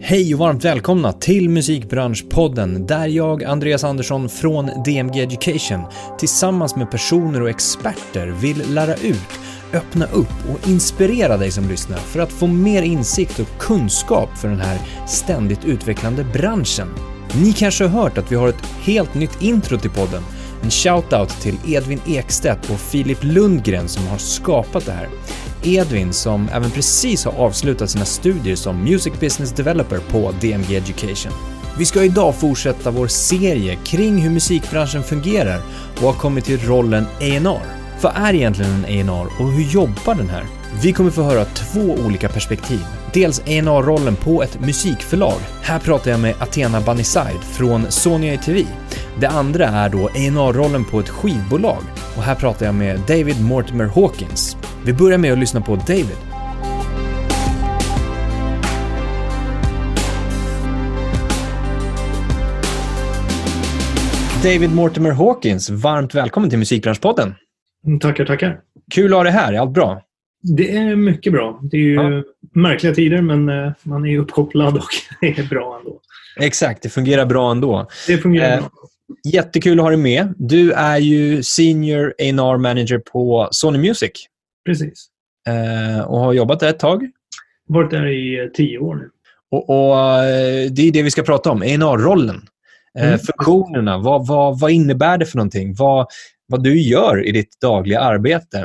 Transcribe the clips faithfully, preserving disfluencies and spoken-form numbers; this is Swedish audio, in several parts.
Hej och varmt välkomna till Musikbranschpodden där jag, Andreas Andersson från D M G Education, tillsammans med personer och experter vill lära ut, öppna upp och inspirera dig som lyssnar för att få mer insikt och kunskap för den här ständigt utvecklande branschen. Ni kanske har hört att vi har ett helt nytt intro till podden. En shoutout till Edvin Ekstedt och Filip Lundgren som har skapat det här. Edvin som även precis har avslutat sina studier som Music Business Developer på D M G Education. Vi ska idag fortsätta vår serie kring hur musikbranschen fungerar och har kommit till rollen A and R. Vad är egentligen en A and R och hur jobbar den här? Vi kommer få höra två olika perspektiv. Dels A and R-rollen på ett musikförlag. Här pratar jag med Athena Bannisajd från Sony A T V. Det andra är då A and R-rollen på ett skivbolag. Och här pratar jag med David Mortimer Hawkins. Vi börjar med att lyssna på David. David Mortimer Hawkins, varmt välkommen till Musikbranschpodden. Tackar, tackar. Kul att ha dig här, allt bra? Det är mycket bra. Det är ju ja. märkliga tider, men man är ju uppkopplad och det är bra ändå. Exakt, det fungerar bra ändå. Det fungerar eh, bra. Jättekul att ha dig med. Du är ju Senior A and R Manager på Sony Music. Precis. Eh, och har jobbat där ett tag. Varit där i tio år nu. Och, och det är det vi ska prata om, A and R-rollen. Eh, mm. Funktionerna, vad, vad, vad innebär det för någonting? Vad, vad du gör i ditt dagliga arbete?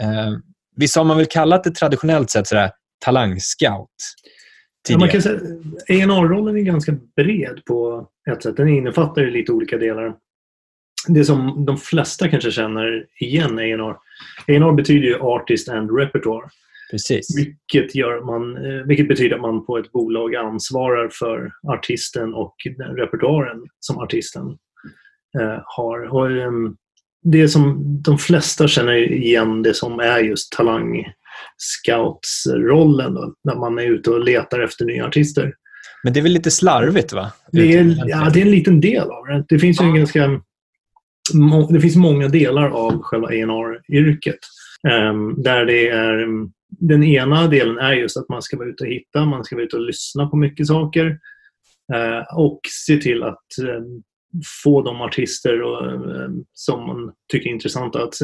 Eh, Visst har man väl kallat det traditionellt sett sådär talangscout tidigare? Ja, man kan säga A and R-rollen är ganska bred på ett sätt. Den innefattar ju lite olika delar. Det som de flesta kanske känner igen A and R. A and R betyder ju Artist and Repertoire. Precis. Vilket, gör man, vilket betyder att man på ett bolag ansvarar för artisten och den repertoaren som artisten eh, har. Och, um, det som de flesta känner igen det som är just talangscoutsrollen då, när man är ute och letar efter nya artister. Men det är väl lite slarvigt, va? Det är, ja, det är en liten del av det. Det finns ju en ganska, det finns många delar av själva A and R-yrket. Där det är, den ena delen är just att man ska vara ute och hitta, man ska vara ute och lyssna på mycket saker och se till att få de artister och, som man tycker är intressanta att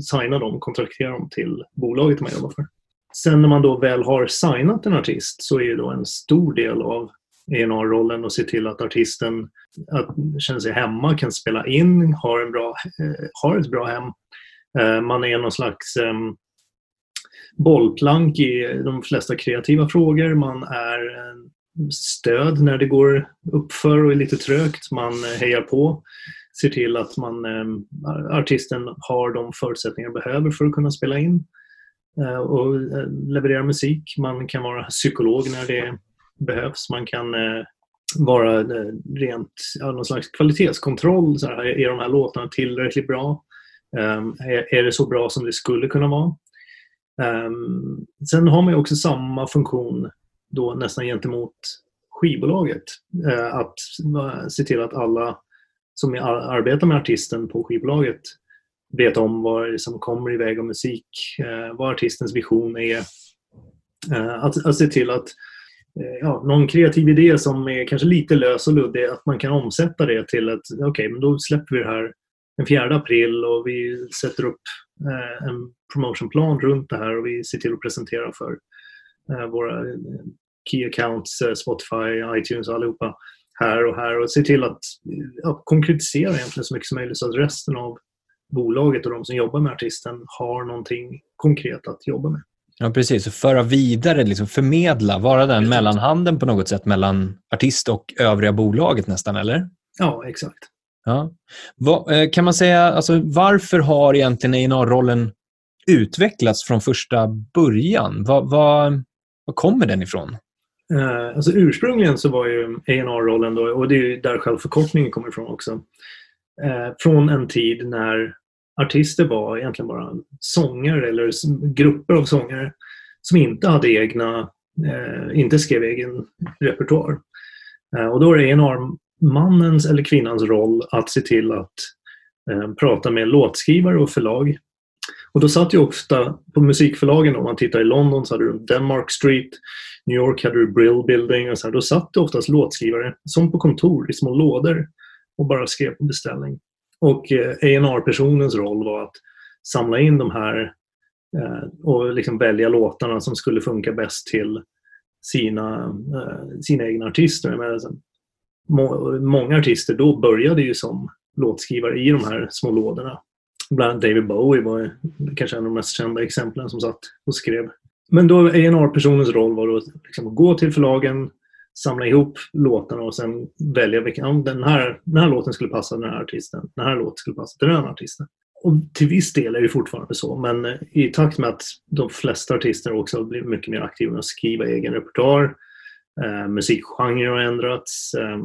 signa dem och kontraktera dem till bolaget man jobbar för. Sen när man då väl har signat en artist så är det då en stor del av A and R-rollen att se till att artisten att känner sig hemma, kan spela in, har, en bra, har ett bra hem. Man är någon slags bollplank i de flesta kreativa frågor. Man är stöd när det går uppför och är lite trögt. Man hejar på, ser till att man, artisten har de förutsättningar man behöver för att kunna spela in och leverera musik. Man kan vara psykolog när det behövs. Man kan vara rent någon slags kvalitetskontroll. Så här, är de här låtarna tillräckligt bra? Är det så bra som det skulle kunna vara? Sen har man ju också samma funktion då nästan gentemot skivbolaget. Att se till att alla som arbetar med artisten på skivbolaget vet om vad som kommer i väg av musik, vad artistens vision är. Att, att se till att ja, någon kreativ idé som är kanske lite lös och luddig, att man kan omsätta det till att okej, okay, men då släpper vi det här den fjärde april och vi sätter upp en promotionplan runt det här och vi ser till att presentera för våra key accounts, Spotify, iTunes och allihopa här och här och se till att ja, konkretisera egentligen så mycket som möjligt så att resten av bolaget och de som jobbar med artisten har någonting konkret att jobba med. Ja, precis. Och föra vidare, liksom förmedla, vara den mellanhanden på något sätt mellan artist och övriga bolaget nästan, eller? Ja, exakt. Ja. Va, kan man säga, alltså, varför har egentligen A and R-rollen utvecklats från första början? Vad va, va kommer den ifrån? Eh, alltså ursprungligen så var ju A and R-rollen då, och det är ju där själv förkortningen kommer ifrån också. Eh, från en tid när artister var egentligen bara sångare eller grupper av sångare som inte hade egna, eh, inte skrev egen repertoar. Eh, och då är A and R-mannens eller kvinnans roll att se till att eh, prata med låtskrivare och förlag Och då satt ju ofta på musikförlagen, om man tittar i London så hade du Denmark Street, New York hade du Brill Building och så här. Då satt det oftast låtskrivare som på kontor i små lådor och bara skrev på beställning. Och A and R-personens roll var att samla in de här och liksom välja låtarna som skulle funka bäst till sina, sina egna artister. Men många artister då började ju som låtskrivare i de här små lådorna. Bland annat David Bowie var kanske en av de mest kända exemplen som satt och skrev. Men då A and R-personens roll var då liksom att gå till förlagen, samla ihop låtarna och sen välja vilka, om den här, den här låten skulle passa den här artisten, den här låten skulle passa till den här artisten. Och till viss del är det fortfarande så, men i takt med att de flesta artister också blir mycket mer aktiva med att skriva egen repertoar, eh, musikgenre har ändrats, eh,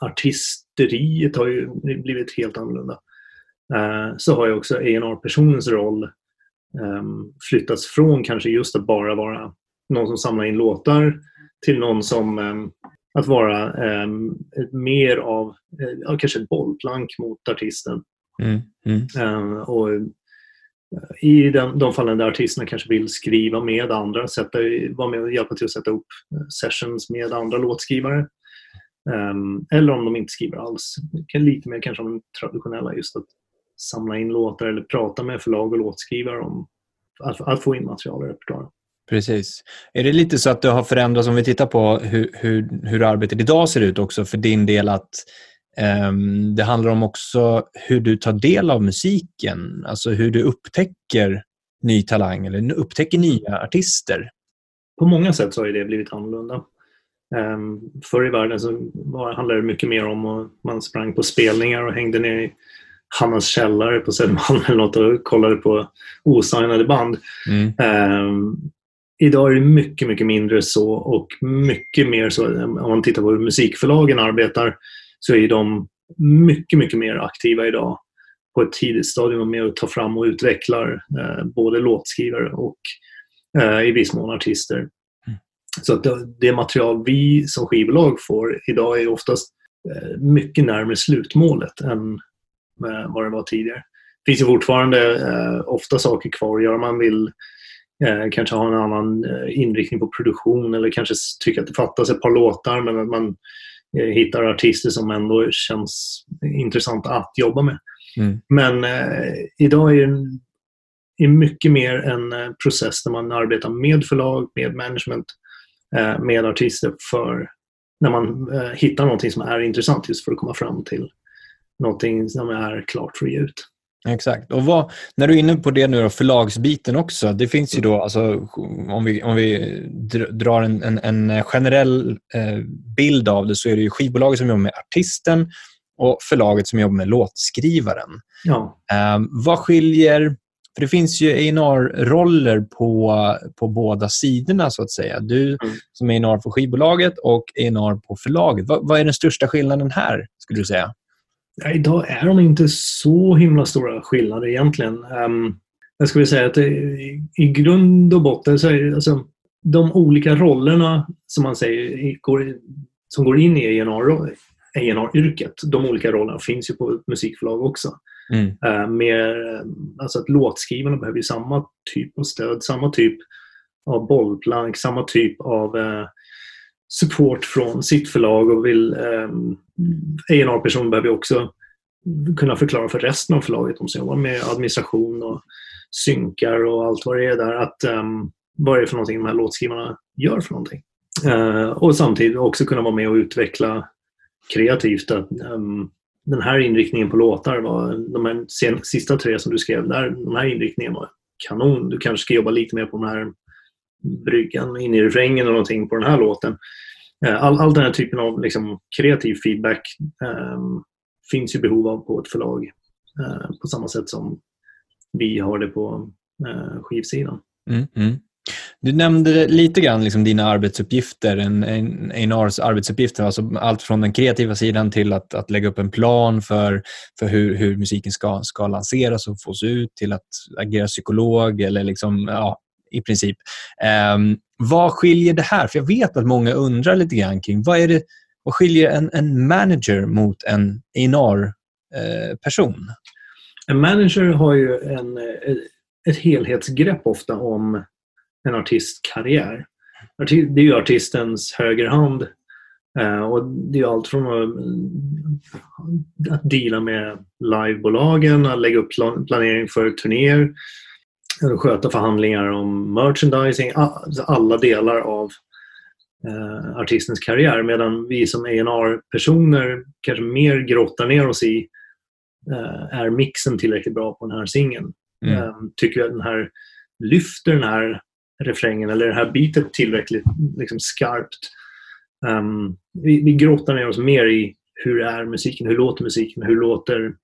artisteriet har ju blivit helt annorlunda. Eh, så har ju också A and R-personens roll eh, flyttats från kanske just att bara vara någon som samlar in låtar till någon som eh, att vara eh, mer av eh, kanske ett bollplank mot artisten. Mm, mm. Uh, och i den, de fallen där artisterna kanske vill skriva med andra, sätta, vara med och hjälpa till att sätta upp sessions med andra låtskrivare, um, eller om de inte skriver alls, lite mer kanske om traditionella, just att samla in låtar eller prata med förlag och låtskrivare om att, att få in material och repertoar. Precis. Är det lite så att det har förändrats om vi tittar på hur, hur, hur arbetet idag ser ut också för din del, att det handlar om också hur du tar del av musiken, alltså hur du upptäcker ny talang eller upptäcker nya artister? På många sätt så har det blivit annorlunda. Förr i världen så handlade det mycket mer om att man sprang på spelningar och hängde ner i Hannas källare på Södermalm eller något och kollade på osignade band. Mm. Idag är det mycket, mycket mindre så, och mycket mer så om man tittar på hur musikförlagen arbetar, så är de mycket, mycket mer aktiva idag på ett tidigt stadium med att ta fram och utvecklar eh, både låtskrivare och eh, i viss mån artister. Mm. Så att det, det material vi som skivbolag får idag är oftast eh, mycket närmare slutmålet än eh, vad det var tidigare. Det finns ju fortfarande eh, ofta saker kvar att göra. Man vill eh, kanske ha en annan eh, inriktning på produktion eller kanske tycka att det fattas ett par låtar, men att man hittar artister som ändå känns intressant att jobba med. Mm. Men eh, idag är det är mycket mer en process där man arbetar med förlag, med management, eh, med artister för när man eh, hittar någonting som är intressant, just för att komma fram till någonting som är klart för att ge ut. Exakt. Och vad, när du är inne på det nu då, förlagsbiten också, det finns ju då, alltså, om vi, om vi drar en, en, en generell eh, bild av det, så är det ju skivbolaget som jobbar med artisten och förlaget som jobbar med låtskrivaren. Ja. Eh, vad skiljer, för det finns ju A and R-roller på, på båda sidorna så att säga. Du mm. som är A and R på skivbolaget och A and R på förlaget. Va, vad är den största skillnaden här, skulle du säga? Ja, idag är de inte så himla stora skillnader egentligen. Um, jag skulle säga att det, i, i grund och botten så är alltså, de olika rollerna som man säger går, som går in i A and R-yrket, de olika rollerna finns ju på musikförlag också. Mm. Uh, mer, alltså att låtskrivarna behöver ju samma typ av stöd, samma typ av bollplank, samma typ av uh, support från sitt förlag, och vill um, A and R-personen behöver också kunna förklara för resten av förlaget, om som jobbar med administration och synkar och allt vad det är där, att um, vad är det för någonting de här låtskrivarna gör för någonting. Uh, och samtidigt också kunna vara med och utveckla kreativt att um, den här inriktningen på låtar var, de här sen, sista tre som du skrev där, den här inriktningen var kanon, du kanske ska jobba lite mer på den här bryggan in i refrängen och någonting på den här låten. All, all den här typen av liksom, kreativ feedback eh, finns ju behov av på ett förlag eh, på samma sätt som vi har det på eh, skivsidan. Mm, mm. Du nämnde lite grann liksom, dina arbetsuppgifter, en, en, en A and R:s arbetsuppgifter, alltså allt från den kreativa sidan till att, att lägga upp en plan för, för hur, hur musiken ska, ska lanseras och fås ut, till att agera psykolog eller liksom, ja, i princip. Um, vad skiljer det här? För jag vet att många undrar lite grann kring vad är det, vad skiljer en, en manager mot en A and R-person? En manager har ju en, ett helhetsgrepp ofta om en artistkarriär. Det är ju artistens högerhand, och det är allt från att dela med livebolagen, att lägga upp planering för turnéer, sköta förhandlingar om merchandising, alla delar av artistens karriär, medan vi som A and R-personer kanske mer grottar ner oss i, är mixen tillräckligt bra på den här singeln? Mm. Tycker jag den här lyfter den här refrängen eller det här bitet tillräckligt liksom skarpt? Um, vi, vi grottar ner oss mer i hur är musiken, hur låter musiken, hur låter,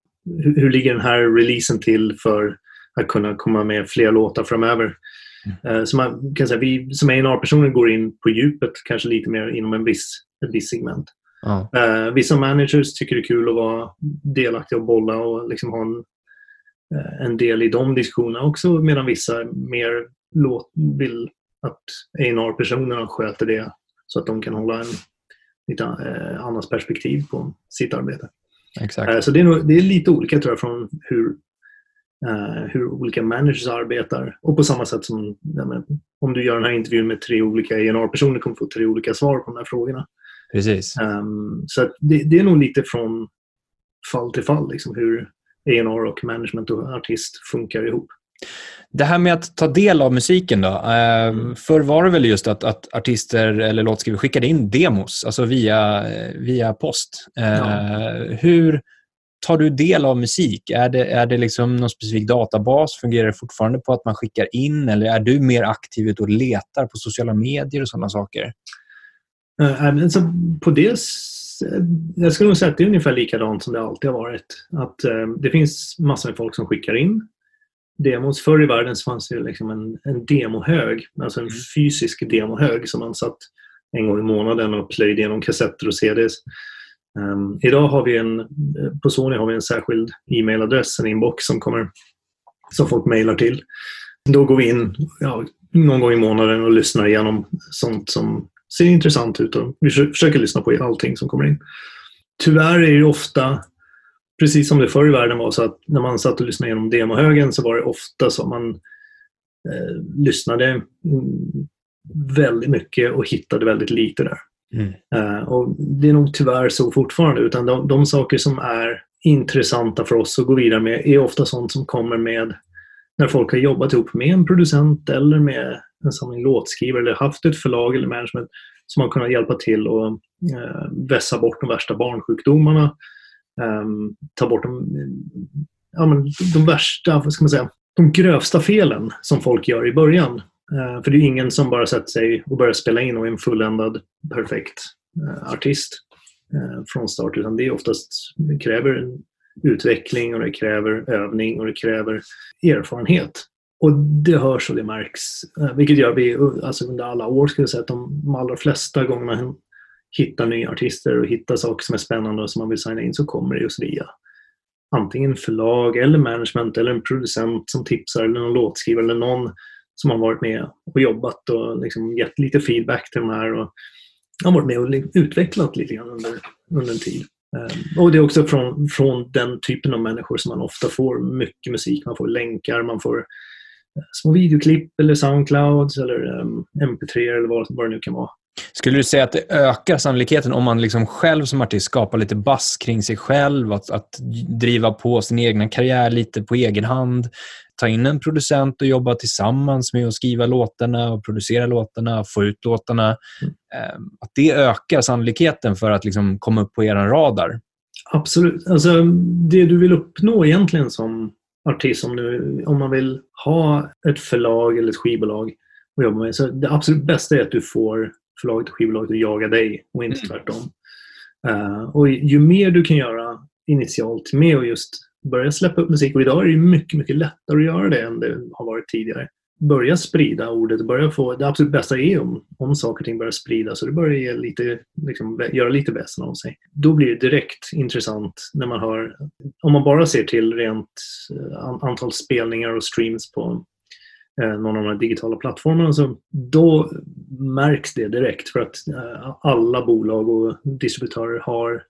hur, hur ligger den här releasen till för att kunna komma med fler låtar framöver. Mm. Uh, så man kan säga vi som A and R-personer går in på djupet kanske lite mer inom en viss, ett viss segment. Mm. Uh, vi som managers tycker det är kul att vara delaktiga och bolla och liksom ha en, en del i de diskussionerna också, medan vissa mer låt, vill att A and R-personerna sköter det så att de kan hålla en lite eh, annars perspektiv på sitt arbete. Exakt. Eh, så det är, nog, det är lite olika tror jag från hur, eh, hur olika managers arbetar. Och på samma sätt som ja, men, om du gör den här intervjun med tre olika A and R-personer kommer du få tre olika svar på de här frågorna. Precis. Eh, så att det, det är nog lite från fall till fall liksom, hur A and R och management och artist funkar ihop. Det här med att ta del av musiken då, eh, förr var det väl just att, att artister eller låtskrivare skickade in demos, alltså via, via post. Eh, ja. Hur tar du del av musik? Är det, är det liksom någon specifik databas? Fungerar det fortfarande på att man skickar in, eller är du mer aktiv ut och letar på sociala medier och sådana saker? Eh, alltså, på det jag skulle nog säga att det är ungefär likadant som det alltid har varit. Att, eh, det finns massor med folk som skickar in demos. Förr i världen så fanns det liksom en, en demohög, alltså en mm. fysisk demohög som man satt en gång i månaden och plöjde igenom kassetter och C Ds. Um, idag har vi en, på Sony har vi en särskild e-mailadress, en inbox som kommer, som folk mailar till. Då går vi in ja, någon gång i månaden och lyssnar igenom sånt som ser intressant ut, och vi försöker lyssna på allting som kommer in. Tyvärr är det ofta precis som det förr i världen var så att när man satt och lyssnade genom demohögen så var det ofta så att man eh, lyssnade väldigt mycket och hittade väldigt lite där. Mm. Eh, och det är nog tyvärr så fortfarande, utan de, de saker som är intressanta för oss att gå vidare med är ofta sånt som kommer med när folk har jobbat ihop med en producent eller med en samling låtskrivare eller haft ett förlag eller management som har kunnat hjälpa till och eh, vässa bort de värsta barnsjukdomarna. Um, ta bort de, ja, men de värsta, vad ska man säga, de grövsta felen som folk gör i början. Uh, för det är ingen som bara sätter sig och börjar spela in och är en fulländad, perfekt uh, artist uh, från start. Utan det är oftast, det kräver utveckling och det kräver övning och det kräver erfarenhet. Och det hörs och det märks. Uh, vilket gör vi alltså under alla år skulle jag säga att de, de allra flesta gångerna hitta nya artister och hitta saker som är spännande och som man vill signa in, så kommer det just via antingen förlag eller management eller en producent som tipsar eller någon låtskrivare eller någon som har varit med och jobbat och liksom gett lite feedback till de här och har varit med och utvecklat lite grann under, under en tid. Och det är också från, från den typen av människor som man ofta får mycket musik. Man får länkar, man får små videoklipp eller Soundclouds eller um, M P tre eller vad, vad det nu kan vara. Skulle du säga att det ökar sannolikheten om man liksom själv som artist skapar lite buzz kring sig själv, att, att driva på sin egna karriär lite på egen hand, ta in en producent och jobba tillsammans med att skriva låtarna och producera låtarna, få ut låtarna, mm. att det ökar sannolikheten för att liksom komma upp på er radar? Absolut. Alltså, det du vill uppnå egentligen som artist, om, du, om man vill ha ett förlag eller ett skivbolag och jobba med, så det absolut bästa är att du får förlaget och skivbolaget att jaga dig och inte tvärtom. Uh, och ju mer du kan göra initialt med att just börja släppa upp musik, och idag är det mycket, mycket lättare att göra det än det har varit tidigare. Börja sprida ordet, börja få, det absolut bästa är om, om saker och ting börjar sprida, så det börjar ge lite, liksom, göra lite väsen av sig. Då blir det direkt intressant när man har, om man bara ser till rent antal spelningar och streams på någon av de digitala plattformarna, så då märks det direkt, för att alla bolag och distributörer har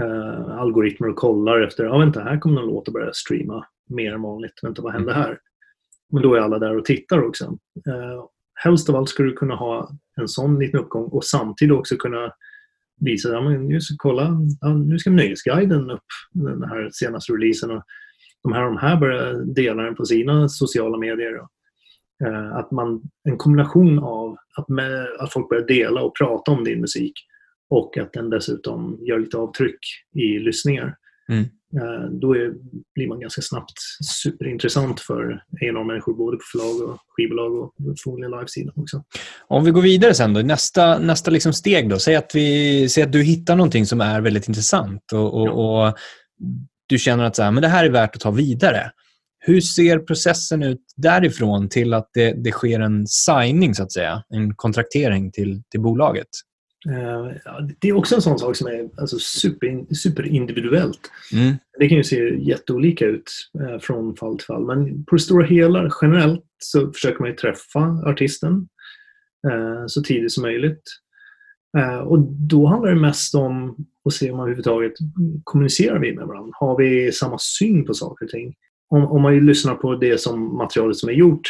eh, algoritmer och kollar efter, ja ah, vänta, här kommer någon låt att börja streama mer än vanligt, vänta vad händer här? Men då är alla där och tittar också. Eh, helst av allt skulle du kunna ha en sån liten uppgång och samtidigt också kunna visa, ja men just kolla, ja, nu ska Nöjesguiden upp den här senaste releasen och de här, de här börjar dela den på sina sociala medier då. Att man, en kombination av att, med, att folk börjar dela och prata om din musik och att den dessutom gör lite avtryck i lyssningar. Mm. Då är, blir man ganska snabbt superintressant för enorma människor, både på förlag och skivbolag och förmodligen livesidan också. Om vi går vidare sen då, nästa, nästa liksom steg då. Säg att, vi, säg att du hittar någonting som är väldigt intressant och, och, ja. och du känner att så här, men det här är värt att ta vidare. Hur ser processen ut därifrån till att det, det sker en signing så att säga, en kontraktering till, till bolaget? Uh, ja, det är också en sån sak som är alltså, super, superindividuellt. Mm. Det kan ju se jätteolika ut uh, från fall till fall. Men på det stora hela, generellt så försöker man ju träffa artisten uh, så tidigt som möjligt. Uh, och då handlar det mest om att se om man överhuvudtaget kommunicerar vi med varandra. Har vi samma syn på saker och ting? Om, om man ju lyssnar på det som materialet som är gjort,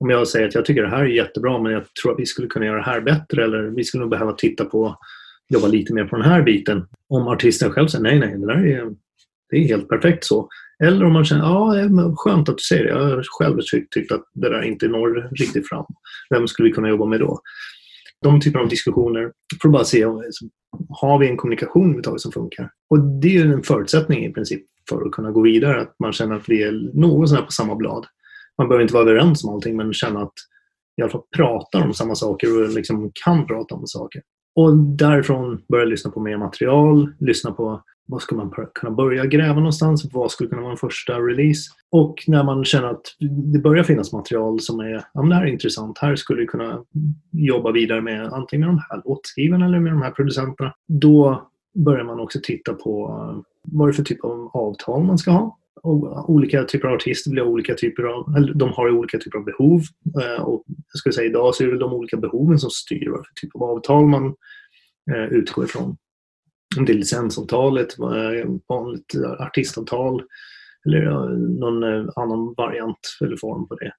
om jag säger att jag tycker det här är jättebra men jag tror att vi skulle kunna göra det här bättre eller vi skulle nog behöva titta på, jobba lite mer på den här biten. Om artisten själv säger nej, nej, det där är, det är helt perfekt så. Eller om man känner, ja, skönt att du säger det. Jag har själv tyckt att det där inte når riktigt fram. Vem skulle vi kunna jobba med då? De typer av diskussioner, för att bara se om har vi en kommunikation som funkar. Och det är en förutsättning i princip för att kunna gå vidare, att man känner att vi är något sådär på samma blad. Man behöver inte vara överens om allting, men känna att i alla fall pratar om samma saker och liksom kan prata om saker. Och därifrån börja lyssna på mer material, lyssna på vad ska man kunna börja gräva någonstans, vad skulle kunna vara en första release. Och när man känner att det börjar finnas material som är, ja men det här är intressant, här skulle vi kunna jobba vidare med antingen med de här låtskrivarna eller med de här producenterna, då börjar man också titta på vad det är för typ av avtal man ska ha. Och olika typer av artister blir olika typer av, eller de har olika typer av behov. Och jag skulle säga idag så är det de olika behoven som styr vad för typ av avtal man utgår ifrån. Om det är licensavtalet, vanligt artistavtal eller någon annan variant eller form på det.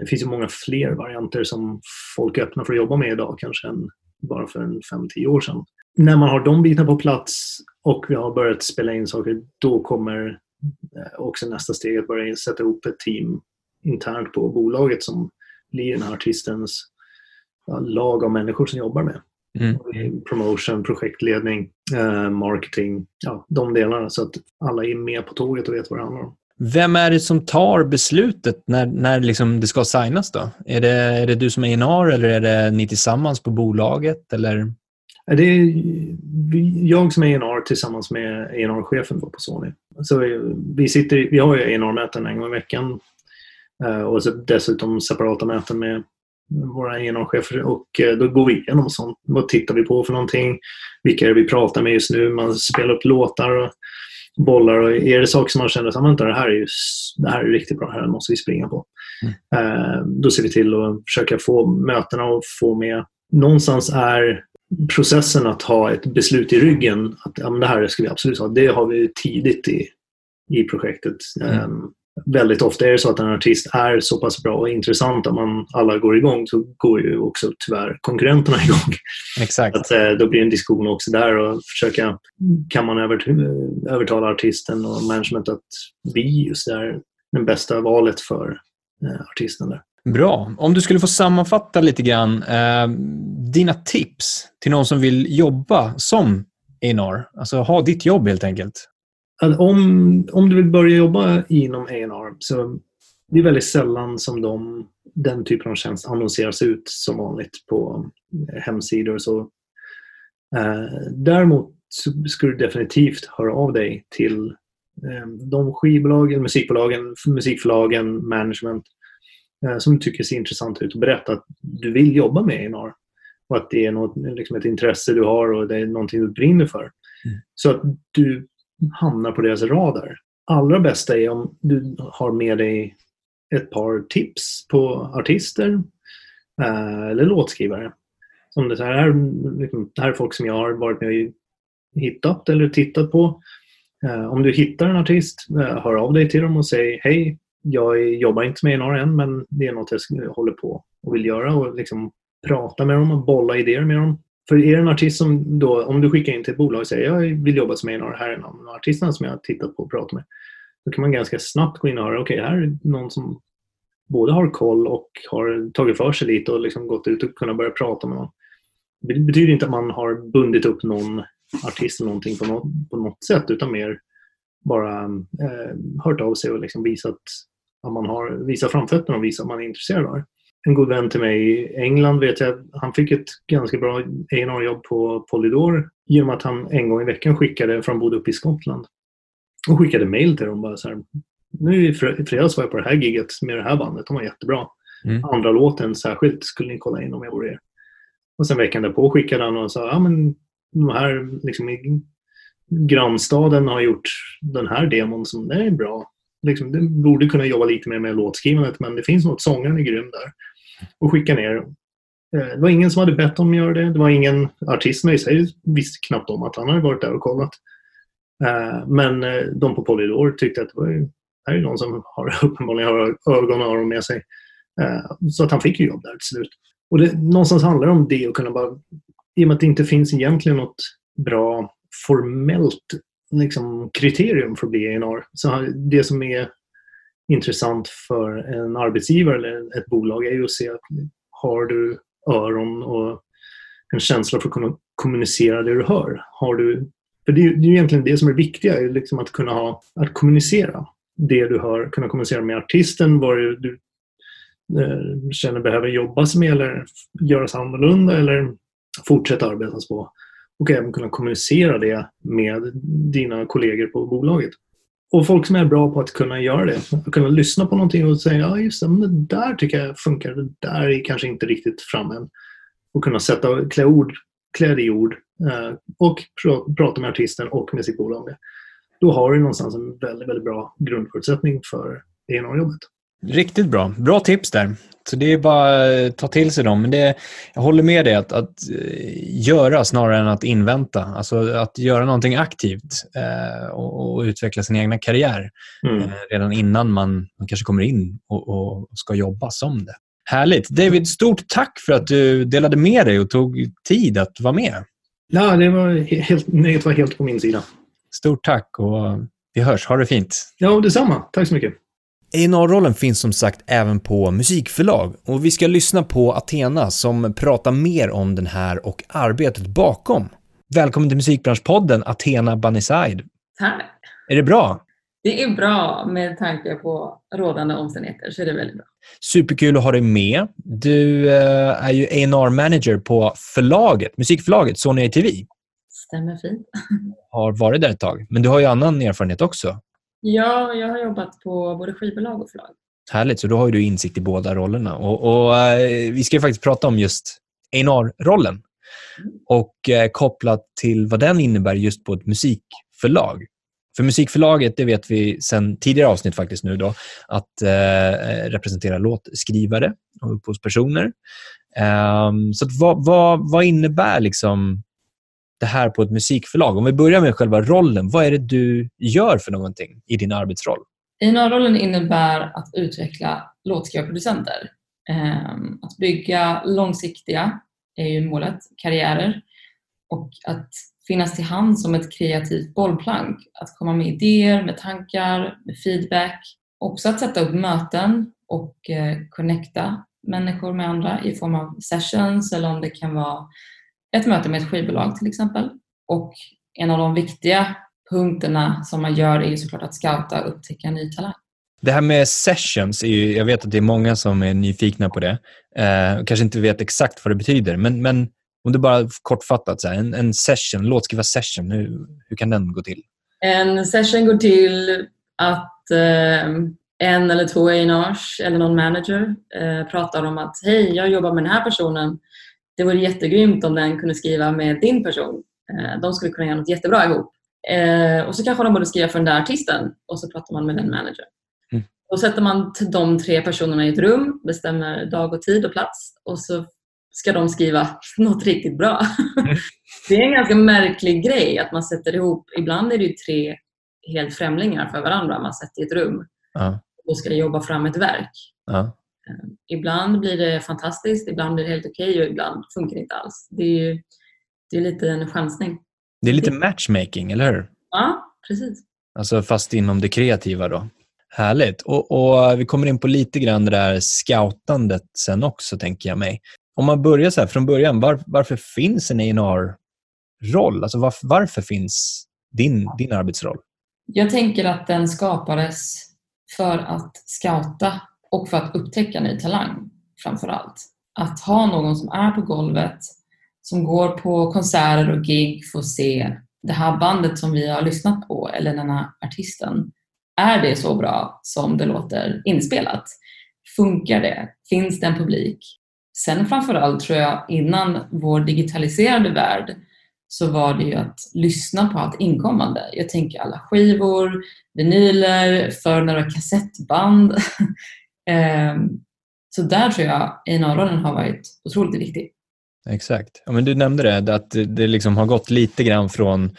Det finns ju många fler varianter som folk öppnar för att jobba med idag kanske än bara för en fem till tio år sedan. När man har de bitarna på plats och vi har börjat spela in saker, då kommer också nästa steg att börja sätta ihop ett team internt på bolaget som blir den här artistens ja, lag av människor som jobbar med. Mm. Promotion, projektledning, eh, marketing, ja, de delarna så att alla är med på tåget och vet vad det handlar om. Vem är det som tar beslutet när, när liksom det ska signas då? Är det, är det du som är A and R eller är det ni tillsammans på bolaget eller? Det är jag som är A and R tillsammans med A and R-chefen på Sony. Så vi, sitter, vi har ju A and R-möten en gång i veckan och så dessutom separata möten med våra A and R-chefer och då går vi igenom sånt. Vad tittar vi på för någonting? Vilka är det vi pratar med just nu? Man spelar upp låtar och bollar och är det saker som man känner att vänta, det här är ju det här är riktigt bra, här måste vi springa på. Mm. Då ser vi till att försöka få mötena och få med. Någonstans är processen att ha ett beslut i ryggen att ja, men det här ska vi absolut ha, det har vi tidigt i, i projektet. Mm. Um, väldigt ofta är det så att en artist är så pass bra och intressant att man alla går igång, så går ju också tyvärr konkurrenterna igång. Exakt. Att, uh, då blir en diskussion också där och försöka, kan man övert- övertala artisten och management att vi just är den bästa valet för uh, artisten där. Bra. Om du skulle få sammanfatta lite grann eh, dina tips till någon som vill jobba som A and R. Alltså ha ditt jobb helt enkelt. Alltså, om, om du vill börja jobba inom A and R så det är väldigt sällan som de, den typen av tjänst annonseras ut som vanligt på hemsidor. Så, eh, däremot så skulle du definitivt höra av dig till eh, de skivbolagen, musikbolagen, musikförlagen, management som du tycker ser intressant ut och berätta att du vill jobba med A and R och att det är något, liksom ett intresse du har och det är någonting du brinner för. Mm. Så att du hamnar på deras radar. Allra bästa är om du har med dig ett par tips på artister eh, eller låtskrivare. Som det här, liksom, det här är folk som jag har varit med i, hittat eller tittat på. Om du hittar en artist, hör av dig till dem och säg hej, jag jobbar inte med några än, men det är något jag håller på och vill göra, och liksom prata med dem och bolla idéer med dem. För är det en artist som då, om du skickar in till ett bolag och säger jag vill jobba med några här, någon artisterna som jag har tittat på och pratat med, då kan man ganska snabbt gå in och höra, okej, okay, här är någon som både har koll och har tagit för sig lite och liksom gått ut och kunnat börja prata med någon. Det betyder inte att man har bundit upp någon artist eller någonting på något, på något sätt, utan mer bara eh, hört av sig och liksom visat att man har, visat framfötterna och visat att man är intresserad av det. En god vän till mig i England, vet jag, han fick ett ganska bra A and R-jobb på Polydor genom att han en gång i veckan skickade, för han bodde uppe i Skottland, och skickade mejl till dem bara så här, nu i fredags var jag på det här giget med det här bandet, de var jättebra. Mm. Andra låten särskilt skulle ni kolla in om jag vore er. Och sen veckan därpå skickade han och sa, ja ah, men de här liksom i grannstaden har gjort den här demon som är bra. Liksom, det borde kunna jobba lite mer med låtskrivandet, men det finns något, sångaren är grym där. Och skicka ner. Det var ingen som hade bett om att göra det. Det var ingen artist i sig, visste knappt om att han hade varit där och kollat. Men de på Polydor tyckte att det var ju, här är någon som har uppenbarligen har ögon och öron med sig. Så att han fick ju jobb där till slut. Och det, någonstans handlar det om det, och kunna bara, i och med att det inte finns egentligen något bra formellt liksom kriterium för att bli A and R. Så det som är intressant för en arbetsgivare eller ett bolag är ju att se att har du öron och en känsla för att kunna kommunicera det du hör. Har du, för det är ju egentligen det som är viktigt, är liksom att kunna ha, att kommunicera det du hör, kunna kommunicera med artisten, vad du eh, känner behöver jobbas med eller göras annorlunda eller fortsätta arbetas på. Och även kunna kommunicera det med dina kollegor på bolaget. Och folk som är bra på att kunna göra det. Att kunna lyssna på någonting och säga, ja just det, men det där tycker jag funkar. Det där är kanske inte riktigt fram än. Och kunna sätta, klä, ord, klä det i ord. Eh, och pr- prata med artisten och med sitt bolag. Då har du någonstans en väldigt, väldigt bra grundförutsättning för A and R-jobbet. Riktigt bra. Bra tips där. Så det är bara att ta till sig dem. Men det, jag håller med dig att, att göra snarare än att invänta. Alltså att göra någonting aktivt eh, och, och utveckla sin egna karriär mm. eh, redan innan man, man kanske kommer in och, och ska jobba som det. Härligt. David, stort tack för att du delade med dig och tog tid att vara med. Ja, det var helt, det var helt på min sida. Stort tack och vi hörs. Ha det fint. Ja, detsamma. Tack så mycket. A and R-rollen finns som sagt även på musikförlag, och vi ska lyssna på Athena som pratar mer om den här och arbetet bakom. Välkommen till musikbranschpodden, Athena Bannisajd. Tack. Är det bra? Det är bra, med tanke på rådande omständigheter så är det väldigt bra. Superkul att ha dig med. Du är ju A and R-manager på förlaget, musikförlaget Sony A T V. Stämmer fint. Har varit där ett tag, men du har ju annan erfarenhet också. Ja, jag har jobbat på både skivbolag och förlag. Härligt, så då har du insikt i båda rollerna. Och, och eh, vi ska ju faktiskt prata om just A and R-rollen. Mm. Och eh, kopplat till vad den innebär just på ett musikförlag. För musikförlaget, det vet vi sedan tidigare avsnitt faktiskt nu då, att eh, representera låtskrivare och upphovspersoner. Eh, så att vad, vad, vad innebär liksom det här på ett musikförlag? Om vi börjar med själva rollen, vad är det du gör för någonting i din arbetsroll? A and R-rollen innebär att utveckla låtskrivarproducenter. Att bygga långsiktiga, är ju målet, karriärer. Och att finnas till hand som ett kreativt bollplank. Att komma med idéer, med tankar, med feedback. Också att sätta upp möten och connecta människor med andra i form av sessions, eller om det kan vara ett möte med ett skivbolag till exempel. Och en av de viktiga punkterna som man gör är ju såklart att scouta och upptäcka ny talang. Det här med sessions, är ju, jag vet att det är många som är nyfikna på det. Eh, kanske inte vet exakt vad det betyder. Men, men om du bara kortfattat, så här, en, en session, låtskriva session, hur, hur kan den gå till? En session går till att eh, en eller två A and R's eller någon manager eh, pratar om att hej, jag jobbar med den här personen. Det vore jättegrymt om den kunde skriva med din person. De skulle kunna göra något jättebra ihop. Och så kanske de borde skriva för den där artisten. Och så pratar man med den manager. Mm. Och sätter man de tre personerna i ett rum. Bestämmer dag och tid och plats. Och så ska de skriva något riktigt bra. Det är en ganska märklig grej att man sätter ihop, ibland är det ju tre helt främlingar för varandra man sätter i ett rum ja. och ska jobba fram ett verk. Ja. Ibland blir det fantastiskt, ibland blir det helt okej och ibland funkar det inte alls. Det är ju det är lite en chansning. Det är lite matchmaking, eller hur? Ja, precis. Alltså fast inom det kreativa då. Härligt. Och, och vi kommer in på lite grann det där scoutandet sen också, tänker jag mig. Om man börjar så här från början, var, varför finns en A and R-roll? Alltså var, varför finns din, din arbetsroll? Jag tänker att den skapades för att scouta och för att upptäcka ny talang framför allt. Att ha någon som är på golvet, som går på konserter och gig, får se det här bandet som vi har lyssnat på eller den här artisten. Är det så bra som det låter inspelat? Funkar det? Finns det en publik? Sen framförallt tror jag innan vår digitaliserade värld så var det ju att lyssna på allt inkommande. Jag tänker alla skivor, vinyler, för några kassettband. Så där tror jag A and R-rollen har varit otroligt viktig. Exakt. Ja, men du nämnde det, att det liksom har gått lite grann från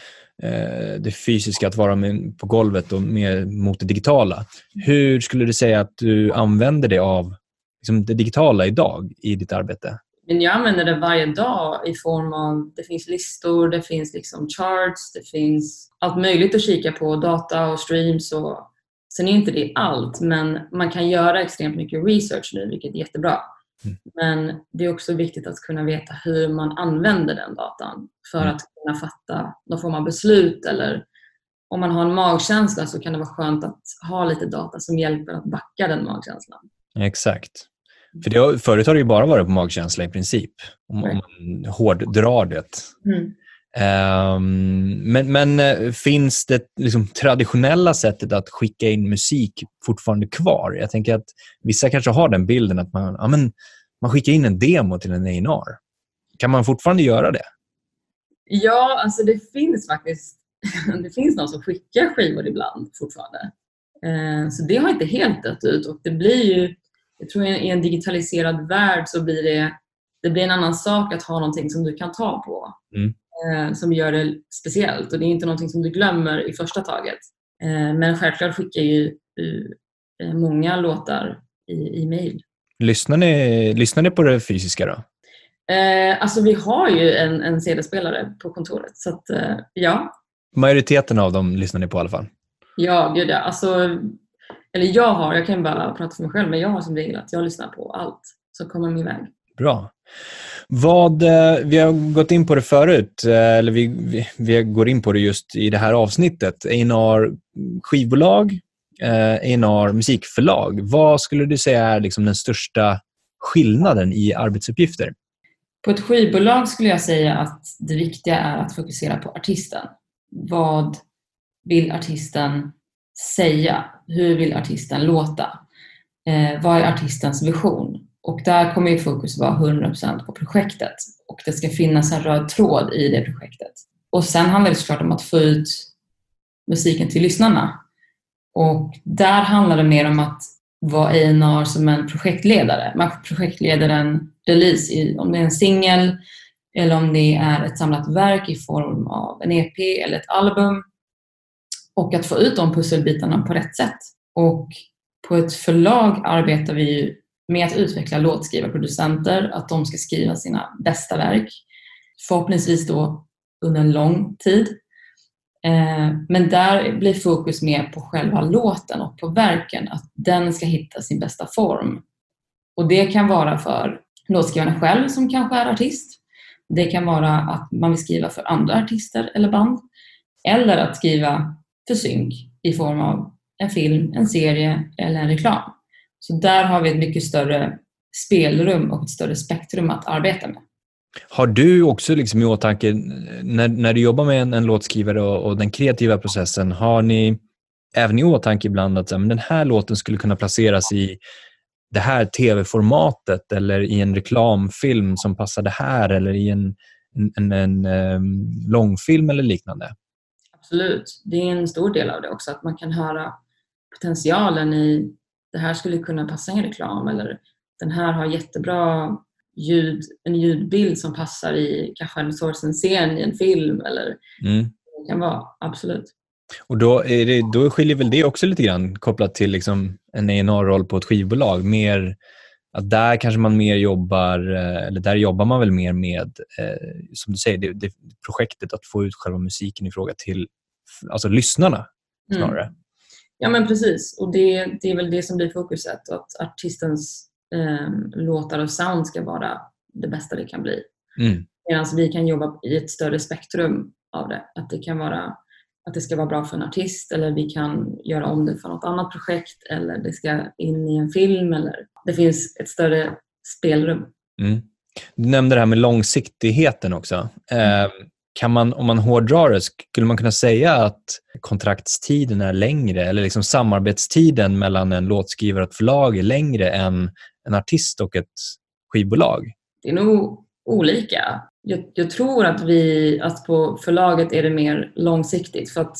det fysiska att vara på golvet och mer mot det digitala. Hur skulle du säga att du använder det av liksom det digitala idag i ditt arbete? Men jag använder det varje dag i form av, det finns listor, det finns liksom charts, det finns allt möjligt att kika på, data och streams och sen är inte det allt, men man kan göra extremt mycket research nu, vilket är jättebra. Mm. Men det är också viktigt att kunna veta hur man använder den datan för mm. att kunna fatta, då får man beslut eller om man har en magkänsla så kan det vara skönt att ha lite data som hjälper att backa den magkänslan. Exakt. För det, förut har det ju bara varit på magkänsla i princip. Om, om man hårddrar det. Mm. Um, men, men finns det liksom traditionella sättet att skicka in musik fortfarande kvar? Jag tänker att vissa kanske har den bilden att man, ja, men, man skickar in en demo till en A and R. Kan man fortfarande göra det? Ja, alltså det finns faktiskt det finns någon som skickar skivor ibland fortfarande. Uh, så det har inte helt dött ut och det blir ju jag tror i en digitaliserad värld så blir det, det blir en annan sak att ha någonting som du kan ta på. Mm. Eh, som gör det speciellt. Och det är inte någonting som du glömmer i första taget. Eh, men självklart skickar ju uh, många låtar i, i mejl. Lyssnar ni, lyssnar ni på det fysiska då? Eh, alltså vi har ju en, en C D-spelare på kontoret. Så att, eh, ja. Majoriteten av dem lyssnar ni på i alla fall? Ja, gud ja. Alltså... Eller jag har, jag kan bara prata för mig själv, men jag har som regel att jag lyssnar på allt som kommer min väg. Bra. Vad, vi har gått in på det förut, eller vi, vi, vi går in på det just i det här avsnittet. A and R skivbolag, A and R musikförlag. Vad skulle du säga är liksom den största skillnaden i arbetsuppgifter? På ett skivbolag skulle jag säga att det viktiga är att fokusera på artisten. Vad vill artisten säga? Hur vill artisten låta? Eh, vad är artistens vision? Och där kommer ju fokus vara hundra procent på projektet. Och det ska finnas en röd tråd i det projektet. Och sen handlar det såklart om att få ut musiken till lyssnarna. Och där handlar det mer om att vara A and R som en projektledare. Man projektleder en release, i, om det är en singel eller om det är ett samlat verk i form av en E P eller ett album. Och att få ut de pusselbitarna på rätt sätt. Och på ett förlag arbetar vi ju med att utveckla låtskrivarproducenter. Att de ska skriva sina bästa verk. Förhoppningsvis då under en lång tid. Eh, men där blir fokus mer på själva låten och på verken. Att den ska hitta sin bästa form. Och det kan vara för låtskrivarna själv som kanske är artist. Det kan vara att man vill skriva för andra artister eller band. Eller att skriva... för synk i form av en film, en serie eller en reklam. Så där har vi ett mycket större spelrum och ett större spektrum att arbeta med. Har du också liksom i åtanke, när, när du jobbar med en, en låtskrivare och, och den kreativa processen, har ni även i åtanke ibland att men den här låten skulle kunna placeras i det här tv-formatet eller i en reklamfilm som passar det här eller i en, en, en, en långfilm eller liknande? Absolut. Det är en stor del av det också. Att man kan höra potentialen i det här skulle kunna passa i reklam eller den här har jättebra ljud, en ljudbild som passar i kanske en source-scen i en film eller mm. det kan vara, absolut. Och då, är det, då skiljer väl det också lite grann kopplat till liksom en A and R-roll på ett skivbolag. Mer, att där kanske man mer jobbar, eller där jobbar man väl mer med, eh, som du säger, det, det projektet att få ut själva musiken i fråga till alltså lyssnarna snarare. Mm. Ja men precis, och det, det är väl det som blir fokuset, att artistens eh, låtar och sound ska vara det bästa det kan bli. Mm. Medan vi kan jobba i ett större spektrum av det, att det kan vara att det ska vara bra för en artist, eller vi kan göra om det för något annat projekt, eller det ska in i en film, eller det finns ett större spelrum. Mm. Du nämnde det här med långsiktigheten också. Mm. Eh, kan man, om man hårdrar det, skulle man kunna säga att kontraktstiden är längre, eller liksom samarbetstiden mellan en låtskrivare och ett förlag är längre än en artist och ett skivbolag? Det är nog olika. Jag, jag tror att vi, att på förlaget är det mer långsiktigt, för att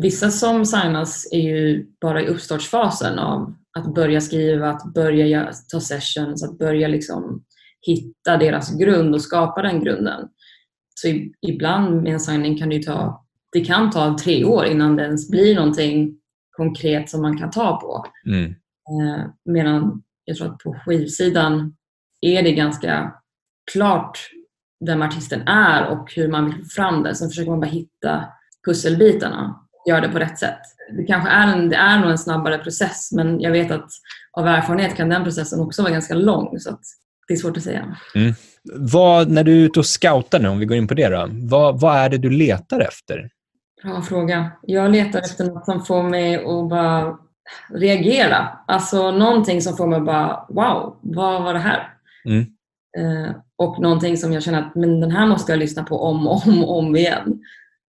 vissa som signas är ju bara i uppstartsfasen av att börja skriva, att börja ta sessions, att börja liksom hitta deras grund och skapa den grunden. Så ibland med en signing kan det ju ta, det kan ta tre år innan det ens blir någonting konkret som man kan ta på. Mm. Medan jag tror att på skivsidan är det ganska klart vem artisten är och hur man vill få fram det. Sen försöker man bara hitta pusselbitarna, gör det på rätt sätt. Det kanske är, en, det är nog en snabbare process, men jag vet att av erfarenhet kan den processen också vara ganska lång, så att det är svårt att säga. Mm. Vad, när du är ute och scoutar nu, om vi går in på det då, vad, vad är det du letar efter? Bra fråga. Jag letar efter något som får mig att bara reagera. Alltså någonting som får mig bara, wow, vad var det här? Mm. Eh, och någonting som jag känner att, men den här måste jag lyssna på om och om, om igen.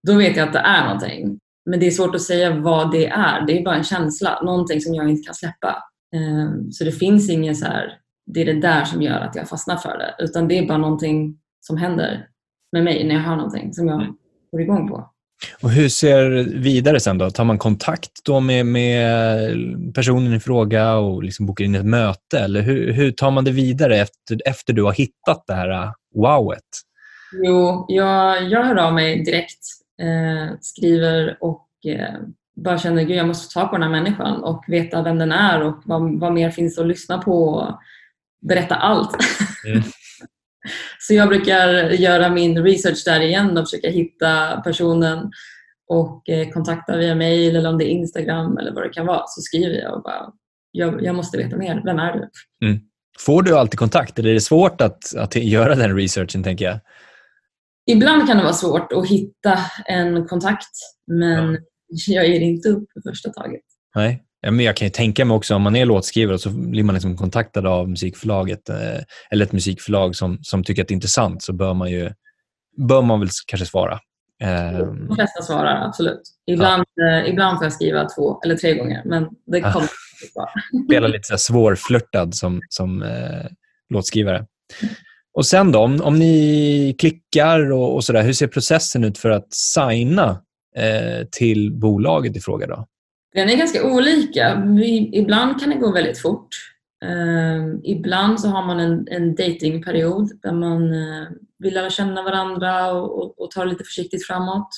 Då vet jag att det är någonting. Men det är svårt att säga vad det är. Det är bara en känsla. Någonting som jag inte kan släppa. Eh, så det finns ingen så här, det är det där som gör att jag fastnar för det. Utan det är bara någonting som händer med mig när jag hör någonting som jag går igång på. Och hur ser vidare sen då? Tar man kontakt då med, med personen i fråga och liksom bokar in ett möte? Eller hur, hur tar man det vidare efter, efter du har hittat det här wowet? Jo, jag, jag hör av mig direkt. Eh, skriver och eh, bara känner, gud, jag måste ta på den här människan och veta vem den är och vad, vad mer finns att lyssna på. Berätta allt. Mm. Så jag brukar göra min research där igen och försöka hitta personen och kontakta via mail eller om det är Instagram eller vad det kan vara, så skriver jag och bara, jag, jag måste veta mer, vem är du? Mm. Får du alltid kontakt? Eller är det svårt att, att göra den researchen, tänker jag? Ibland kan det vara svårt att hitta en kontakt, men ja. jag ger inte upp för första taget. Nej. Ja, men jag kan ju tänka mig också, om man är låtskrivare så blir man liksom kontaktad av musikförlaget eh, eller ett musikförlag som, som tycker att det är intressant, så bör man ju bör man väl kanske svara. Eh, de flesta svarar, absolut. Ibland, ja. eh, ibland får jag skriva två eller tre gånger, men det kommer bara. Spela lite så här svårflörtad som, som eh, låtskrivare. Och sen då, om, om ni klickar och, och sådär, hur ser processen ut för att signa eh, till bolaget i fråga då? Den är ganska olika. Vi, ibland kan det gå väldigt fort. Eh, ibland så har man en, en datingperiod där man eh, vill lära känna varandra och, och, och ta lite försiktigt framåt.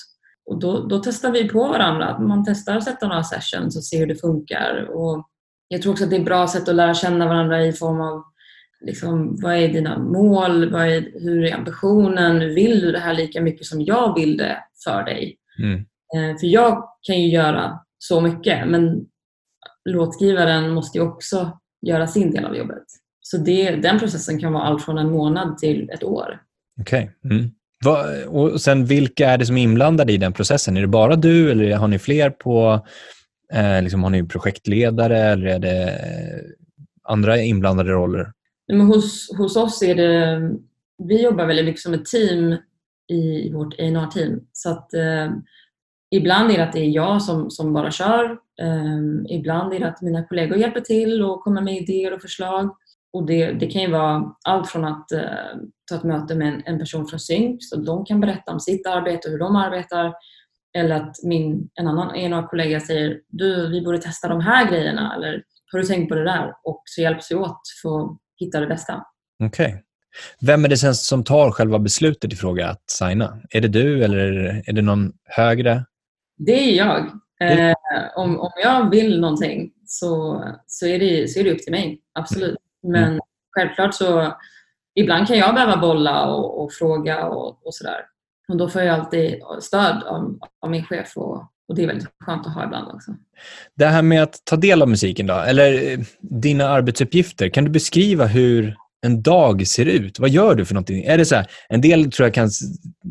Och då, då testar vi på varandra. Man testar att sätta några sessions och se hur det funkar. Och jag tror också att det är ett bra sätt att lära känna varandra i form av liksom, vad är dina mål? Vad är, hur är ambitionen? Vill du det här lika mycket som jag vill det för dig? Mm. Eh, för jag kan ju göra så mycket, men låtskrivaren måste ju också göra sin del av jobbet. Så det, den processen kan vara allt från en månad till ett år. Okej. Okay. Mm. Och sen, vilka är det som är inblandade i den processen? Är det bara du, eller har ni fler på, eh, liksom, har ni projektledare, eller är det andra inblandade roller? Men hos, hos oss är det, vi jobbar väldigt mycket som ett team i vårt A and R-team. Så att eh, ibland är det att det är jag som, som bara kör. Um, ibland är det att mina kollegor hjälper till och kommer med idéer och förslag. Och det, det kan ju vara allt från att uh, ta ett möte med en, en person från Sync, så de kan berätta om sitt arbete och hur de arbetar. Eller att min, en annan en av kollegor säger, du, vi borde testa de här grejerna. Eller har du tänkt på det där? Och så hjälps vi åt för att hitta det bästa. Okej. Okay. Vem är det sen som tar själva beslutet i fråga att signa? Är det du eller är det någon högre? Det är jag. Eh, om, om jag vill någonting så, så, är det, så är det upp till mig. Absolut. Men mm. självklart så ibland kan jag behöva bolla och, och fråga och, och sådär. Och då får jag alltid stöd av, av min chef och, och det är väldigt skönt att ha ibland också. Det här med att ta del av musiken då, eller dina arbetsuppgifter, kan du beskriva hur en dag ser ut? Vad gör du för någonting? Är det så här, en del tror jag kan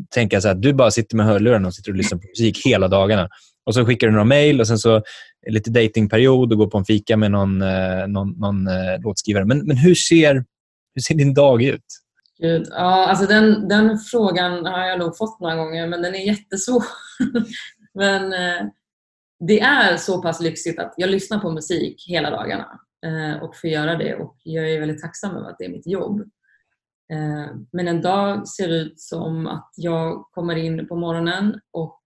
tänka så här, du bara sitter med hörlurarna och sitter och lyssnar på musik hela dagarna. Och så skickar du några mejl och sen så lite datingperiod och går på en fika med någon, någon, någon låtskrivare. Men, men hur, ser, hur ser din dag ut? Gud, ja, alltså den, den frågan har jag nog fått några gånger, men den är jättesvår. Men det är så pass lyxigt att jag lyssnar på musik hela dagarna. Och får göra det. Och jag är väldigt tacksam över att det är mitt jobb. Men en dag ser ut som att jag kommer in på morgonen och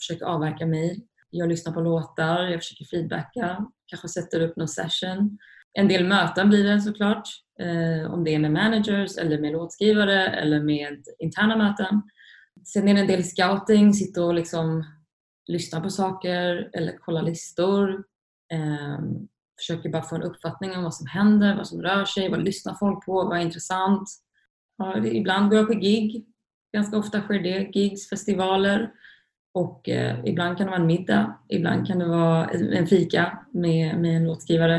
försöker avverka mig. Jag lyssnar på låtar, jag försöker feedbacka. Kanske sätter upp någon session. En del möten blir det såklart. Om det är med managers eller med låtskrivare eller med interna möten. Sen är det en del scouting. Sitter och liksom lyssnar på saker eller kollar listor. Försöker bara få en uppfattning om vad som händer, vad som rör sig, vad lyssnar folk på, vad är intressant. Ja, det, ibland går jag på gig. Ganska ofta sker det. Gigs, festivaler. Och eh, ibland kan det vara en middag. Ibland kan det vara en fika med, med en låtskrivare.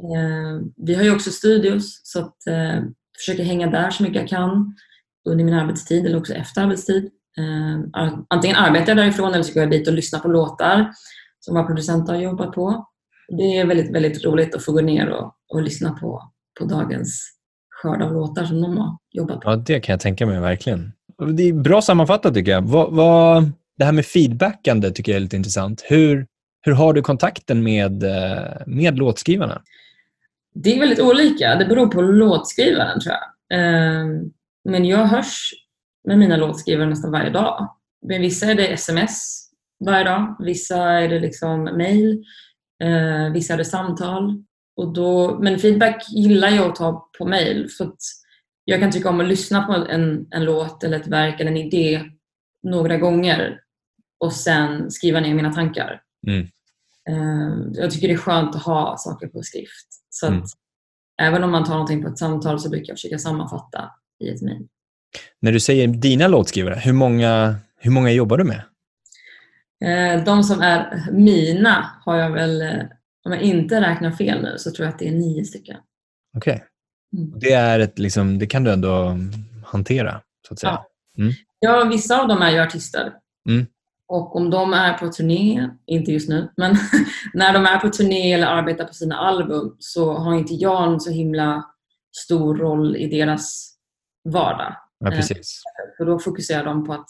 Eh, vi har ju också studios. Så att eh, försöker hänga där så mycket jag kan. Under min arbetstid eller också efter arbetstid. Eh, antingen arbetar jag därifrån eller så går jag dit och lyssnar på låtar. Som våra producenter har jobbat på. Det är väldigt, väldigt roligt att få gå ner och, och lyssna på, på dagens skörd av låtar som de har jobbat på. Ja, det kan jag tänka mig verkligen. Det är bra sammanfattat tycker jag. Vad, vad, det här med feedbackande tycker jag är lite intressant. Hur, hur har du kontakten med, med låtskrivarna? Det är väldigt olika. Det beror på låtskrivaren tror jag. Men jag hörs med mina låtskrivare nästan varje dag. Men vissa är det sms varje dag. Vissa är det liksom mejl. Eh, vissa hade samtal och då, men feedback gillar jag att ta på mejl för att jag kan tycka om att lyssna på en, en låt eller ett verk eller en idé några gånger och sen skriva ner mina tankar. Mm. Eh, jag tycker det är skönt att ha saker på skrift så att mm. även om man tar någonting på ett samtal så brukar jag försöka sammanfatta i ett mejl. När du säger dina låtskrivare, hur många, hur många jobbar du med? De som är mina har jag väl, om jag inte räknar fel nu, så tror jag att det är nio stycken. Okej. Okay. Mm. Det är ett, liksom, det kan du ändå hantera, så att säga. Ja, mm. ja vissa av dem är ju artister. Mm. Och om de är på turné, inte just nu, men när de är på turné eller arbetar på sina album så har inte jag en så himla stor roll i deras vardag. Ja, precis. För då fokuserar de på att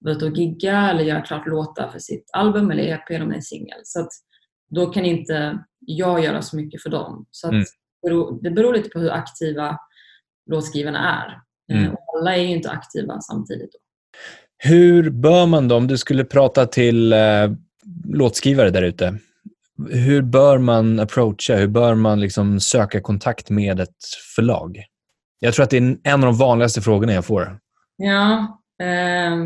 vara ute och gigga eller göra klart låtar för sitt album eller E P eller en singel. Så att då kan inte jag göra så mycket för dem. Så att mm. det, beror, det beror lite på hur aktiva låtskrivarna är. Mm. Och alla är ju inte aktiva samtidigt. Då. Hur bör man då, om du skulle prata till eh, låtskrivare där ute, hur bör man approacha, hur bör man liksom söka kontakt med ett förlag? Jag tror att det är en, en av de vanligaste frågorna jag får. Ja, eh,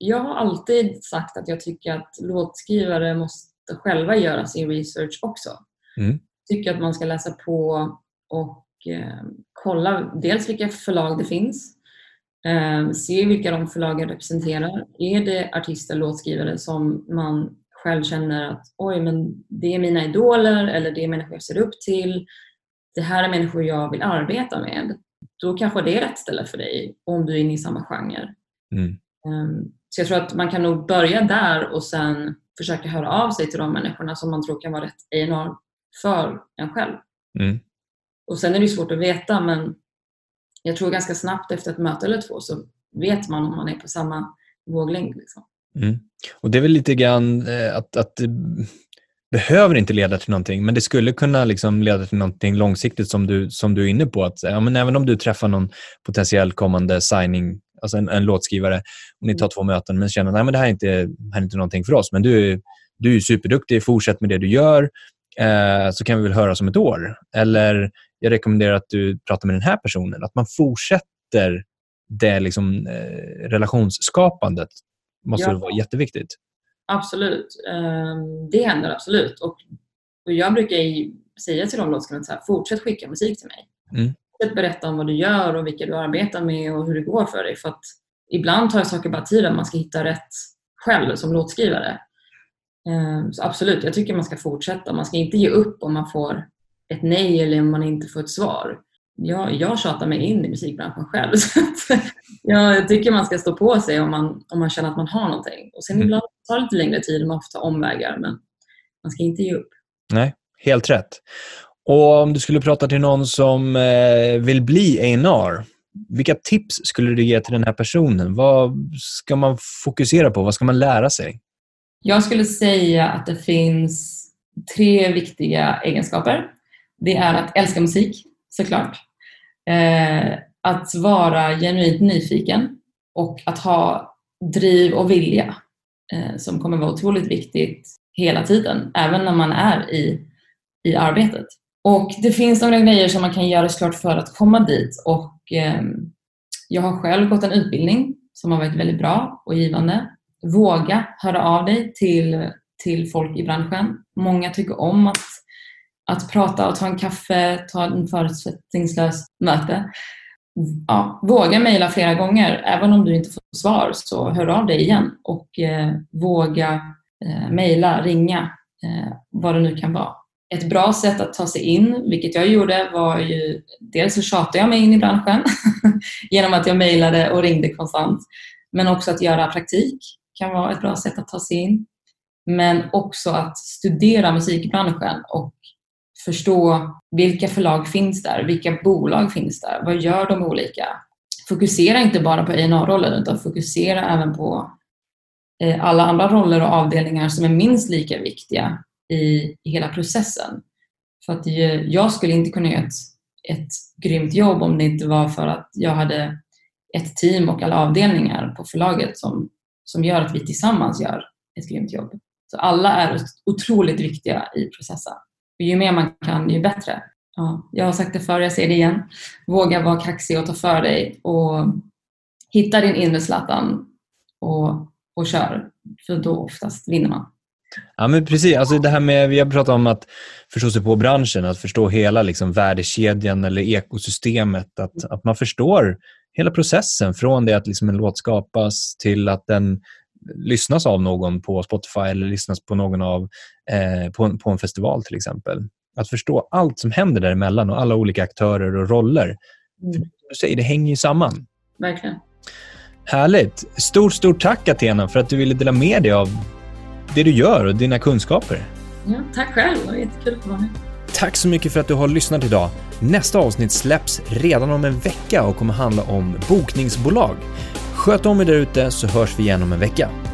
jag har alltid sagt att jag tycker att låtskrivare måste själva göra sin research också. Mm. Jag tycker att man ska läsa på och eh, kolla dels vilka förlag det finns. Eh, se vilka de förlagen representerar. Är det artister, låtskrivare som man själv känner att oj, men det är mina idoler eller det är människor jag ser upp till. Det här är människor jag vill arbeta med. Då kanske det är rätt ställe för dig om du är inne i samma genre. Mm. Um, så jag tror att man kan nog börja där och sen försöka höra av sig till de människorna som man tror kan vara rätt A och R för en själv. Mm. Och sen är det svårt att veta, men jag tror ganska snabbt efter ett möte eller två så vet man om man är på samma våglängd. Liksom. Mm. Och det är väl lite grann att, att det behöver inte leda till någonting, men det skulle kunna liksom leda till någonting långsiktigt som du, som du är inne på. Att, ja, men även om du träffar någon potentiell kommande signing, alltså en, en låtskrivare, och ni tar två möten men känner att det här är inte, här är inte någonting för oss, men du, du är superduktig, fortsätt med det du gör. eh, så kan vi väl höra som ett år. Eller jag rekommenderar att du pratar med den här personen. Att man fortsätter det liksom, eh, relationsskapandet måste ja. vara jätteviktigt. Absolut. Um, det händer absolut. Och, och jag brukar säga till de låtskrivna så här, fortsätt skicka musik till mig. Mm. Fortsätt berätta om vad du gör och vilka du arbetar med och hur det går för dig. För att ibland tar saker bara tid att man ska hitta rätt själv som låtskrivare. Um, så absolut, jag tycker man ska fortsätta. Man ska inte ge upp om man får ett nej eller om man inte får ett svar. Jag, jag tjatar mig in i musikbranschen själv. Så att jag tycker man ska stå på sig om man, om man känner att man har någonting. Och sen mm. ibland tar det lite längre tid, man får ta omvägar, men man ska inte ge upp. Nej, helt rätt. Och om du skulle prata till någon som eh, vill bli A and R, vilka tips skulle du ge till den här personen? Vad ska man fokusera på? Vad ska man lära sig? Jag skulle säga att det finns tre viktiga egenskaper. Det är att älska musik, såklart. Eh, att vara genuint nyfiken och att ha driv och vilja eh, som kommer vara otroligt viktigt hela tiden, även när man är i, i arbetet. Och det finns några grejer som man kan göra såklart för att komma dit, och eh, jag har själv gått en utbildning som har varit väldigt bra och givande. Våga höra av dig till, till folk i branschen. Många tycker om att Att prata och ta en kaffe, ta en förutsättningslös möte. Ja, våga mejla flera gånger. Även om du inte får svar så hör av dig igen. Och eh, våga eh, mejla, ringa, eh, vad det nu kan vara. Ett bra sätt att ta sig in, vilket jag gjorde, var ju... Dels så tjatade jag mig in i branschen genom att jag mejlade och ringde konstant. Men också att göra praktik kan vara ett bra sätt att ta sig in. Men också att studera musikbranschen och förstå vilka förlag finns där, vilka bolag finns där, vad gör de olika. Fokusera inte bara på A and R-rollen utan fokusera även på alla andra roller och avdelningar som är minst lika viktiga i hela processen. För att jag skulle inte kunna göra ett, ett grymt jobb om det inte var för att jag hade ett team och alla avdelningar på förlaget som, som gör att vi tillsammans gör ett grymt jobb. Så alla är otroligt viktiga i processen. Ju mer man kan, ju bättre. Ja, jag har sagt det förr, jag säger det igen. Våga vara kaxig och ta för dig. Och hitta din inre Zlatan och, och kör. För då oftast vinner man. Ja, men precis. Alltså det här med, vi har pratat om att förstå sig på branschen. Att förstå hela liksom värdekedjan eller ekosystemet. Att, att man förstår hela processen. Från det att liksom en låt skapas till att den... lyssnas av någon på Spotify eller lyssnas på någon av eh, på, på en festival till exempel. Att förstå allt som händer däremellan och alla olika aktörer och roller. Mm. För du säger, det hänger ju samman. Verkligen. Härligt. Stort, stort tack Athena för att du ville dela med dig av det du gör och dina kunskaper. Ja, tack själv. Det var jättekul att vara med. Tack så mycket för att du har lyssnat idag. Nästa avsnitt släpps redan om en vecka och kommer handla om bokningsbolag. Sköt om er där ute så hörs vi igen om en vecka.